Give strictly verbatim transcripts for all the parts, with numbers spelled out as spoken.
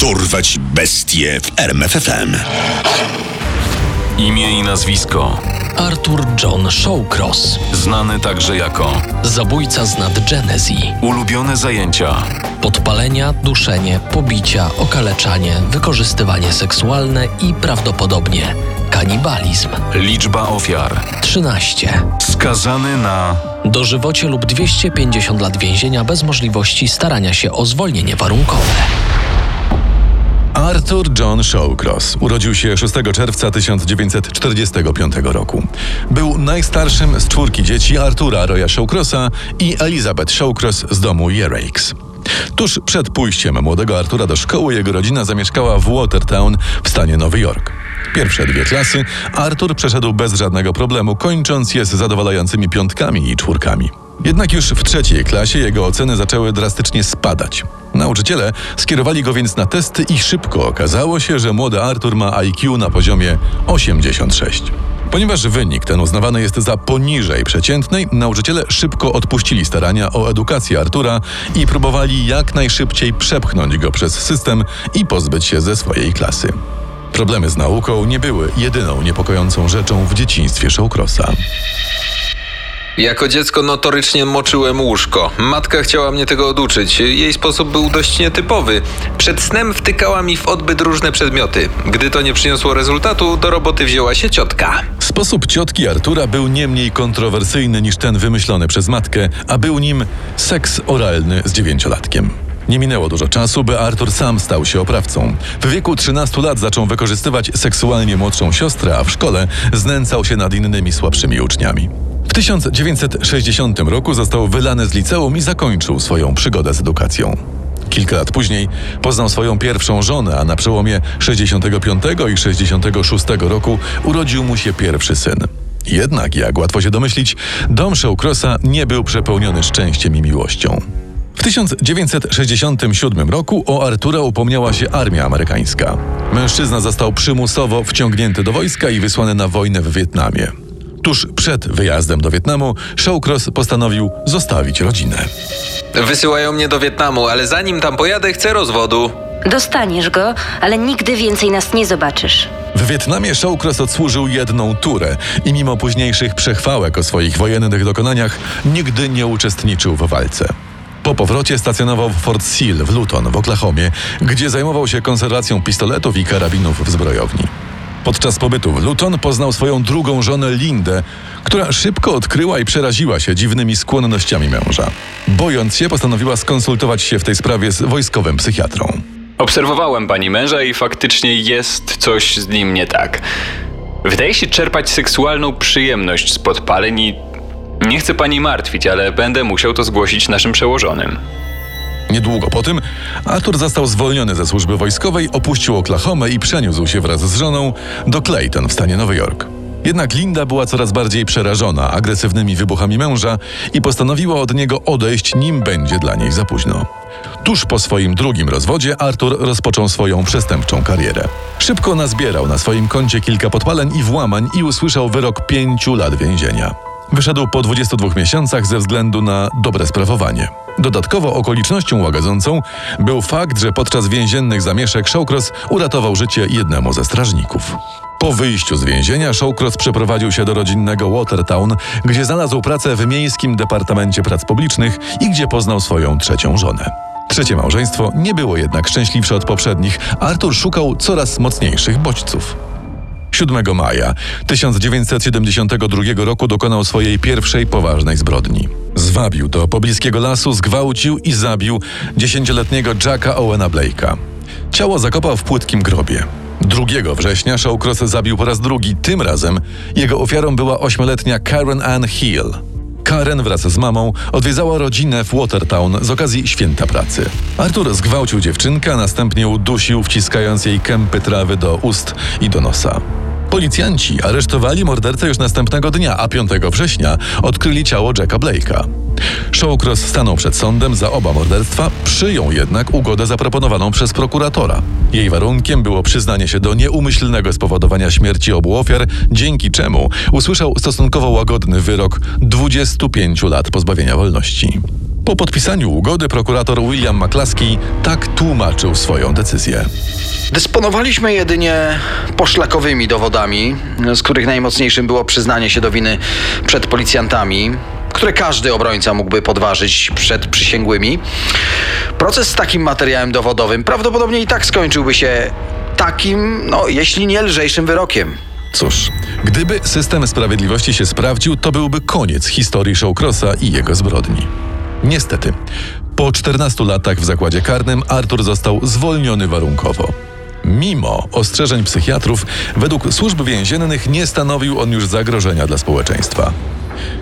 Dorwać bestie w R M F F M. Imię i nazwisko: Arthur John Shawcross, znany także jako Zabójca znad Genesee. Ulubione zajęcia: podpalenia, duszenie, pobicia, okaleczanie, wykorzystywanie seksualne i prawdopodobnie kanibalizm. Liczba ofiar: trzynaście. Skazany na dożywocie lub dwieście pięćdziesiąt lat więzienia bez możliwości starania się o zwolnienie warunkowe. Arthur John Shawcross urodził się szóstego czerwca tysiąc dziewięćset czterdziestego piątego roku. Był najstarszym z czwórki dzieci Arthura Roya Shawcrossa i Elizabeth Shawcross z domu Yerex. Tuż przed pójściem młodego Artura do szkoły jego rodzina zamieszkała w Watertown w stanie Nowy Jork. Pierwsze dwie klasy Arthur przeszedł bez żadnego problemu, kończąc je z zadowalającymi piątkami i czwórkami. Jednak już w trzeciej klasie jego oceny zaczęły drastycznie spadać. Nauczyciele skierowali go więc na testy i szybko okazało się, że młody Arthur ma I Q na poziomie osiemdziesiąt sześć. Ponieważ wynik ten uznawany jest za poniżej przeciętnej, nauczyciele szybko odpuścili starania o edukację Artura i próbowali jak najszybciej przepchnąć go przez system i pozbyć się ze swojej klasy. Problemy z nauką nie były jedyną niepokojącą rzeczą w dzieciństwie Shawcrossa. Jako dziecko notorycznie moczyłem łóżko. Matka chciała mnie tego oduczyć. Jej sposób był dość nietypowy. Przed snem wtykała mi w odbyt różne przedmioty. Gdy to nie przyniosło rezultatu, do roboty wzięła się ciotka. Sposób ciotki Artura był nie mniej kontrowersyjny niż ten wymyślony przez matkę, a był nim seks oralny z dziewięciolatkiem. Nie minęło dużo czasu, by Arthur sam stał się oprawcą. W wieku trzynastu lat zaczął wykorzystywać seksualnie młodszą siostrę, a w szkole znęcał się nad innymi słabszymi uczniami. W tysiąc dziewięćset sześćdziesiątym roku został wylany z liceum i zakończył swoją przygodę z edukacją. Kilka lat później poznał swoją pierwszą żonę, a na przełomie sześćdziesiątego piątego i sześćdziesiątego szóstego roku urodził mu się pierwszy syn. Jednak, jak łatwo się domyślić, dom Shawcrossa nie był przepełniony szczęściem i miłością. W tysiąc dziewięćset sześćdziesiątym siódmym roku o Artura upomniała się armia amerykańska. Mężczyzna został przymusowo wciągnięty do wojska i wysłany na wojnę w Wietnamie. Tuż przed wyjazdem do Wietnamu Shawcross postanowił zostawić rodzinę. Wysyłają mnie do Wietnamu, ale zanim tam pojadę, chcę rozwodu. Dostaniesz go, ale nigdy więcej nas nie zobaczysz. W Wietnamie Shawcross odsłużył jedną turę i mimo późniejszych przechwałek o swoich wojennych dokonaniach nigdy nie uczestniczył w walce. Po powrocie stacjonował w Fort Sill w Luton w Oklahomie, gdzie zajmował się konserwacją pistoletów i karabinów w zbrojowni. Podczas pobytu w Luton poznał swoją drugą żonę Lindę, która szybko odkryła i przeraziła się dziwnymi skłonnościami męża. Bojąc się, postanowiła skonsultować się w tej sprawie z wojskowym psychiatrą. Obserwowałem pani męża i faktycznie jest coś z nim nie tak. Wydaje się czerpać seksualną przyjemność z podpaleń i nie chcę pani martwić, ale będę musiał to zgłosić naszym przełożonym. Niedługo po tym Arthur został zwolniony ze służby wojskowej, opuścił Oklahomę i przeniósł się wraz z żoną do Clayton w stanie Nowy Jork. Jednak Linda była coraz bardziej przerażona agresywnymi wybuchami męża i postanowiła od niego odejść, nim będzie dla niej za późno. Tuż po swoim drugim rozwodzie Arthur rozpoczął swoją przestępczą karierę. Szybko nazbierał na swoim koncie kilka podpaleń i włamań i usłyszał wyrok pięciu lat więzienia. Wyszedł po dwudziestu dwóch miesiącach ze względu na dobre sprawowanie. Dodatkowo okolicznością łagodzącą był fakt, że podczas więziennych zamieszek Shawcross uratował życie jednemu ze strażników. Po wyjściu z więzienia Shawcross przeprowadził się do rodzinnego Watertown, gdzie znalazł pracę w Miejskim Departamencie Prac Publicznych i gdzie poznał swoją trzecią żonę. Trzecie małżeństwo nie było jednak szczęśliwsze od poprzednich. Arthur szukał coraz mocniejszych bodźców. siódmego maja tysiąc dziewięćset siedemdziesiątego drugiego roku dokonał swojej pierwszej poważnej zbrodni. Zwabił do pobliskiego lasu, zgwałcił i zabił dziesięcioletniego Jacka Owena Blake'a. Ciało zakopał w płytkim grobie. drugiego września Shawcross zabił po raz drugi. Tym razem jego ofiarą była ośmioletnia Karen Anne Hill. Karen wraz z mamą odwiedzała rodzinę w Watertown z okazji Święta Pracy. Arthur zgwałcił dziewczynkę, a następnie udusił, wciskając jej kępy trawy do ust i do nosa. Policjanci aresztowali mordercę już następnego dnia, a piątego września odkryli ciało Jacka Blake'a. Shawcross stanął przed sądem za oba morderstwa, przyjął jednak ugodę zaproponowaną przez prokuratora. Jej warunkiem było przyznanie się do nieumyślnego spowodowania śmierci obu ofiar, dzięki czemu usłyszał stosunkowo łagodny wyrok dwudziestu pięciu lat pozbawienia wolności. Po podpisaniu ugody prokurator William McCluskey tak tłumaczył swoją decyzję. Dysponowaliśmy jedynie poszlakowymi dowodami, z których najmocniejszym było przyznanie się do winy przed policjantami, które każdy obrońca mógłby podważyć przed przysięgłymi. Proces z takim materiałem dowodowym prawdopodobnie i tak skończyłby się takim, no jeśli nie lżejszym wyrokiem. Cóż, gdyby system sprawiedliwości się sprawdził, to byłby koniec historii Shawcrossa i jego zbrodni. Niestety, po czternastu latach w zakładzie karnym Arthur został zwolniony warunkowo. Mimo ostrzeżeń psychiatrów, według służb więziennych nie stanowił on już zagrożenia dla społeczeństwa.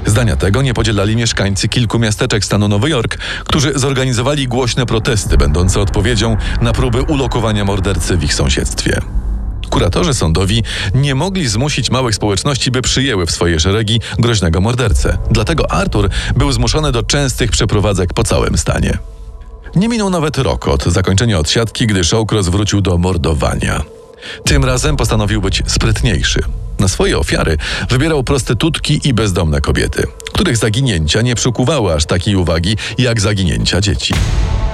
Zdania tego nie podzielali mieszkańcy kilku miasteczek stanu Nowy Jork, którzy zorganizowali głośne protesty będące odpowiedzią na próby ulokowania mordercy w ich sąsiedztwie. Kuratorzy sądowi nie mogli zmusić małych społeczności, by przyjęły w swoje szeregi groźnego mordercę. Dlatego Arthur był zmuszony do częstych przeprowadzek po całym stanie. Nie minął nawet rok od zakończenia odsiadki, gdy Shawcross wrócił do mordowania. Tym razem postanowił być sprytniejszy. Na swoje ofiary wybierał prostytutki i bezdomne kobiety, których zaginięcia nie przykuwały aż takiej uwagi jak zaginięcia dzieci.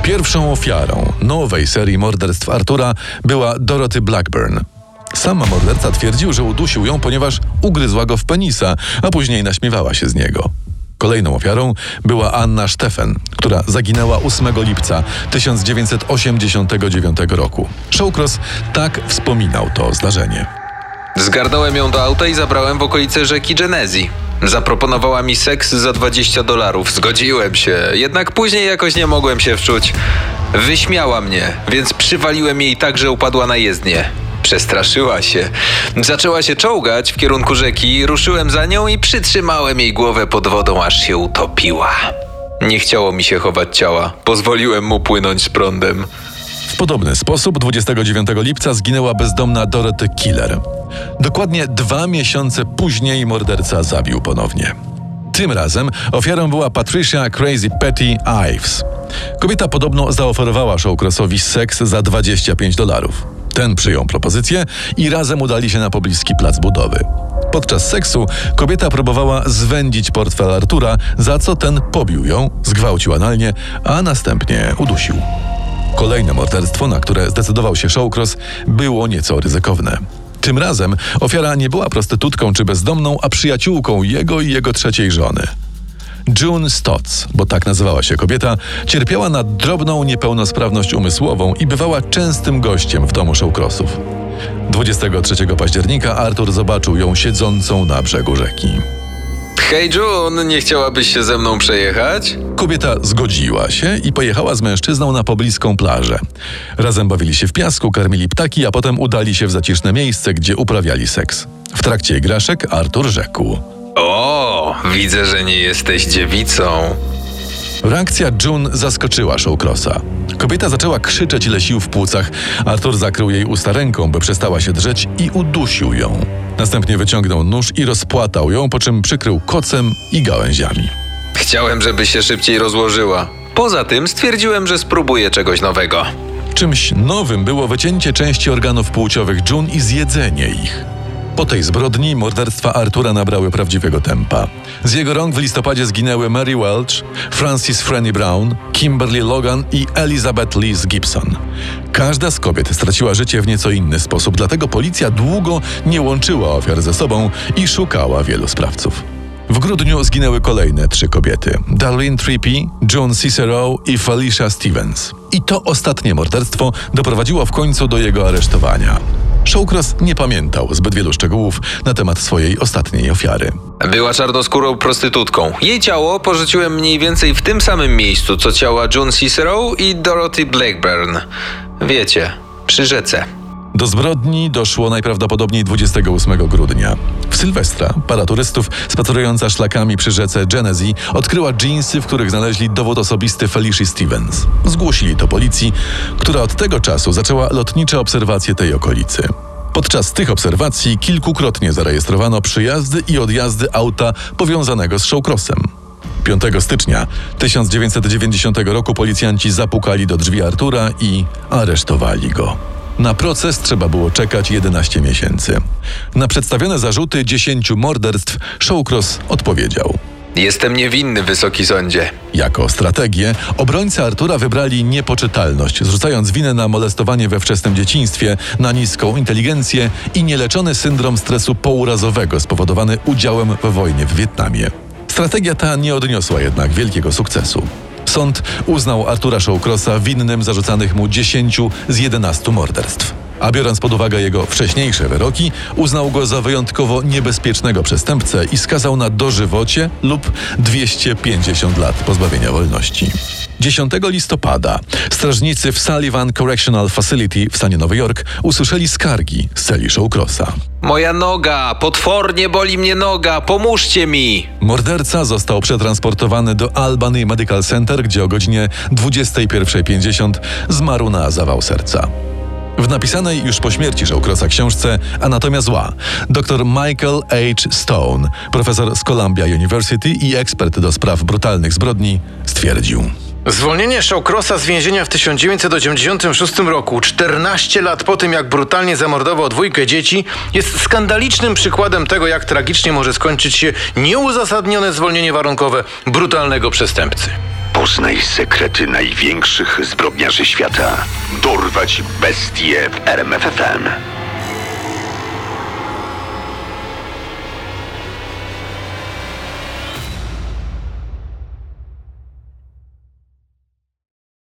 Pierwszą ofiarą nowej serii morderstw Arthura była Dorothy Blackburn. Sam morderca twierdził, że udusił ją, ponieważ ugryzła go w penisa, a później naśmiewała się z niego. Kolejną ofiarą była Anna Steffen, która zaginęła ósmego lipca tysiąc dziewięćset osiemdziesiątego dziewiątego roku. Shawcross tak wspominał to zdarzenie. Zgarnąłem ją do auta i zabrałem w okolice rzeki Genesee. Zaproponowała mi seks za dwadzieścia dolarów. Zgodziłem się, jednak później jakoś nie mogłem się wczuć. Wyśmiała mnie, więc przywaliłem jej tak, że upadła na jezdnię. Przestraszyła się. Zaczęła się czołgać w kierunku rzeki, ruszyłem za nią i przytrzymałem jej głowę pod wodą, aż się utopiła. Nie chciało mi się chować ciała. Pozwoliłem mu płynąć z prądem. W podobny sposób dwudziestego dziewiątego lipca zginęła bezdomna Dorothy Killer. Dokładnie dwa miesiące później morderca zabił ponownie. Tym razem ofiarą była Patricia Crazy Patty Ives. Kobieta podobno zaoferowała Shawcrossowi seks za dwadzieścia pięć dolarów. Ten przyjął propozycję i razem udali się na pobliski plac budowy. Podczas seksu kobieta próbowała zwędzić portfel Artura, za co ten pobił ją, zgwałcił analnie, a następnie udusił. Kolejne morderstwo, na które zdecydował się Shawcross, było nieco ryzykowne. Tym razem ofiara nie była prostytutką czy bezdomną, a przyjaciółką jego i jego trzeciej żony. June Stotts, bo tak nazywała się kobieta, cierpiała na drobną niepełnosprawność umysłową i bywała częstym gościem w domu Shawcrossów. dwudziestego trzeciego października Arthur zobaczył ją siedzącą na brzegu rzeki. Hej June, nie chciałabyś się ze mną przejechać? Kobieta zgodziła się i pojechała z mężczyzną na pobliską plażę. Razem bawili się w piasku, karmili ptaki, a potem udali się w zaciszne miejsce, gdzie uprawiali seks. W trakcie igraszek Arthur rzekł: O, widzę, że nie jesteś dziewicą. Reakcja June zaskoczyła Shawcrossa. Kobieta zaczęła krzyczeć, ile sił w płucach. Arthur zakrył jej usta ręką, by przestała się drzeć, i udusił ją. Następnie wyciągnął nóż i rozpłatał ją, po czym przykrył kocem i gałęziami. Chciałem, żeby się szybciej rozłożyła. Poza tym stwierdziłem, że spróbuję czegoś nowego. Czymś nowym było wycięcie części organów płciowych June i zjedzenie ich. Po tej zbrodni morderstwa Arthura nabrały prawdziwego tempa. Z jego rąk w listopadzie zginęły Mary Welch, Frances Franny Brown, Kimberly Logan i Elizabeth Lee Gibson. Każda z kobiet straciła życie w nieco inny sposób, dlatego policja długo nie łączyła ofiar ze sobą i szukała wielu sprawców. W grudniu zginęły kolejne trzy kobiety: Darlene Trippi, John Cicero i Felicia Stevens. I to ostatnie morderstwo doprowadziło w końcu do jego aresztowania. Shawcross nie pamiętał zbyt wielu szczegółów na temat swojej ostatniej ofiary. Była czarnoskórą prostytutką. Jej ciało porzuciłem mniej więcej w tym samym miejscu, co ciała June Cicero i Dorothy Blackburn. Wiecie, przy rzece. Do zbrodni doszło najprawdopodobniej dwudziestego ósmego grudnia. W Sylwestra para turystów spacerująca szlakami przy rzece Genesee odkryła dżinsy, w których znaleźli dowód osobisty Felicia Stevens. Zgłosili to policji, która od tego czasu zaczęła lotnicze obserwacje tej okolicy. Podczas tych obserwacji kilkukrotnie zarejestrowano przyjazdy i odjazdy auta powiązanego z Shawcrossem. piątego stycznia tysiąc dziewięćset dziewięćdziesiątego roku policjanci zapukali do drzwi Artura i aresztowali go. Na proces trzeba było czekać jedenaście miesięcy. Na przedstawione zarzuty dziesięciu morderstw Shawcross odpowiedział. Jestem niewinny, Wysoki Sądzie. Jako strategię obrońcy Artura wybrali niepoczytalność, zrzucając winę na molestowanie we wczesnym dzieciństwie, na niską inteligencję i nieleczony syndrom stresu pourazowego spowodowany udziałem w wojnie w Wietnamie. Strategia ta nie odniosła jednak wielkiego sukcesu. Sąd uznał Artura Shawcrossa winnym zarzucanych mu dziesięciu z jedenastu morderstw. A biorąc pod uwagę jego wcześniejsze wyroki, uznał go za wyjątkowo niebezpiecznego przestępcę i skazał na dożywocie lub dwieście pięćdziesiąt lat pozbawienia wolności. dziesiątego listopada strażnicy w Sullivan Correctional Facility w stanie Nowy Jork usłyszeli skargi z celi Shawcrossa. Moja noga! Potwornie boli mnie noga! Pomóżcie mi! Morderca został przetransportowany do Albany Medical Center, gdzie o godzinie dwudziestej pierwszej pięćdziesiąt zmarł na zawał serca. W napisanej już po śmierci Shawcrossa książce Anatomia Zła dr Michael H. Stone, profesor z Columbia University i ekspert do spraw brutalnych zbrodni, stwierdził: zwolnienie Shawcrossa z więzienia w tysiąc dziewięćset osiemdziesiątym szóstym roku, czternaście lat po tym, jak brutalnie zamordował dwójkę dzieci, jest skandalicznym przykładem tego, jak tragicznie może skończyć się nieuzasadnione zwolnienie warunkowe brutalnego przestępcy. Poznaj sekrety największych zbrodniarzy świata. Dorwać bestie w R M F F M.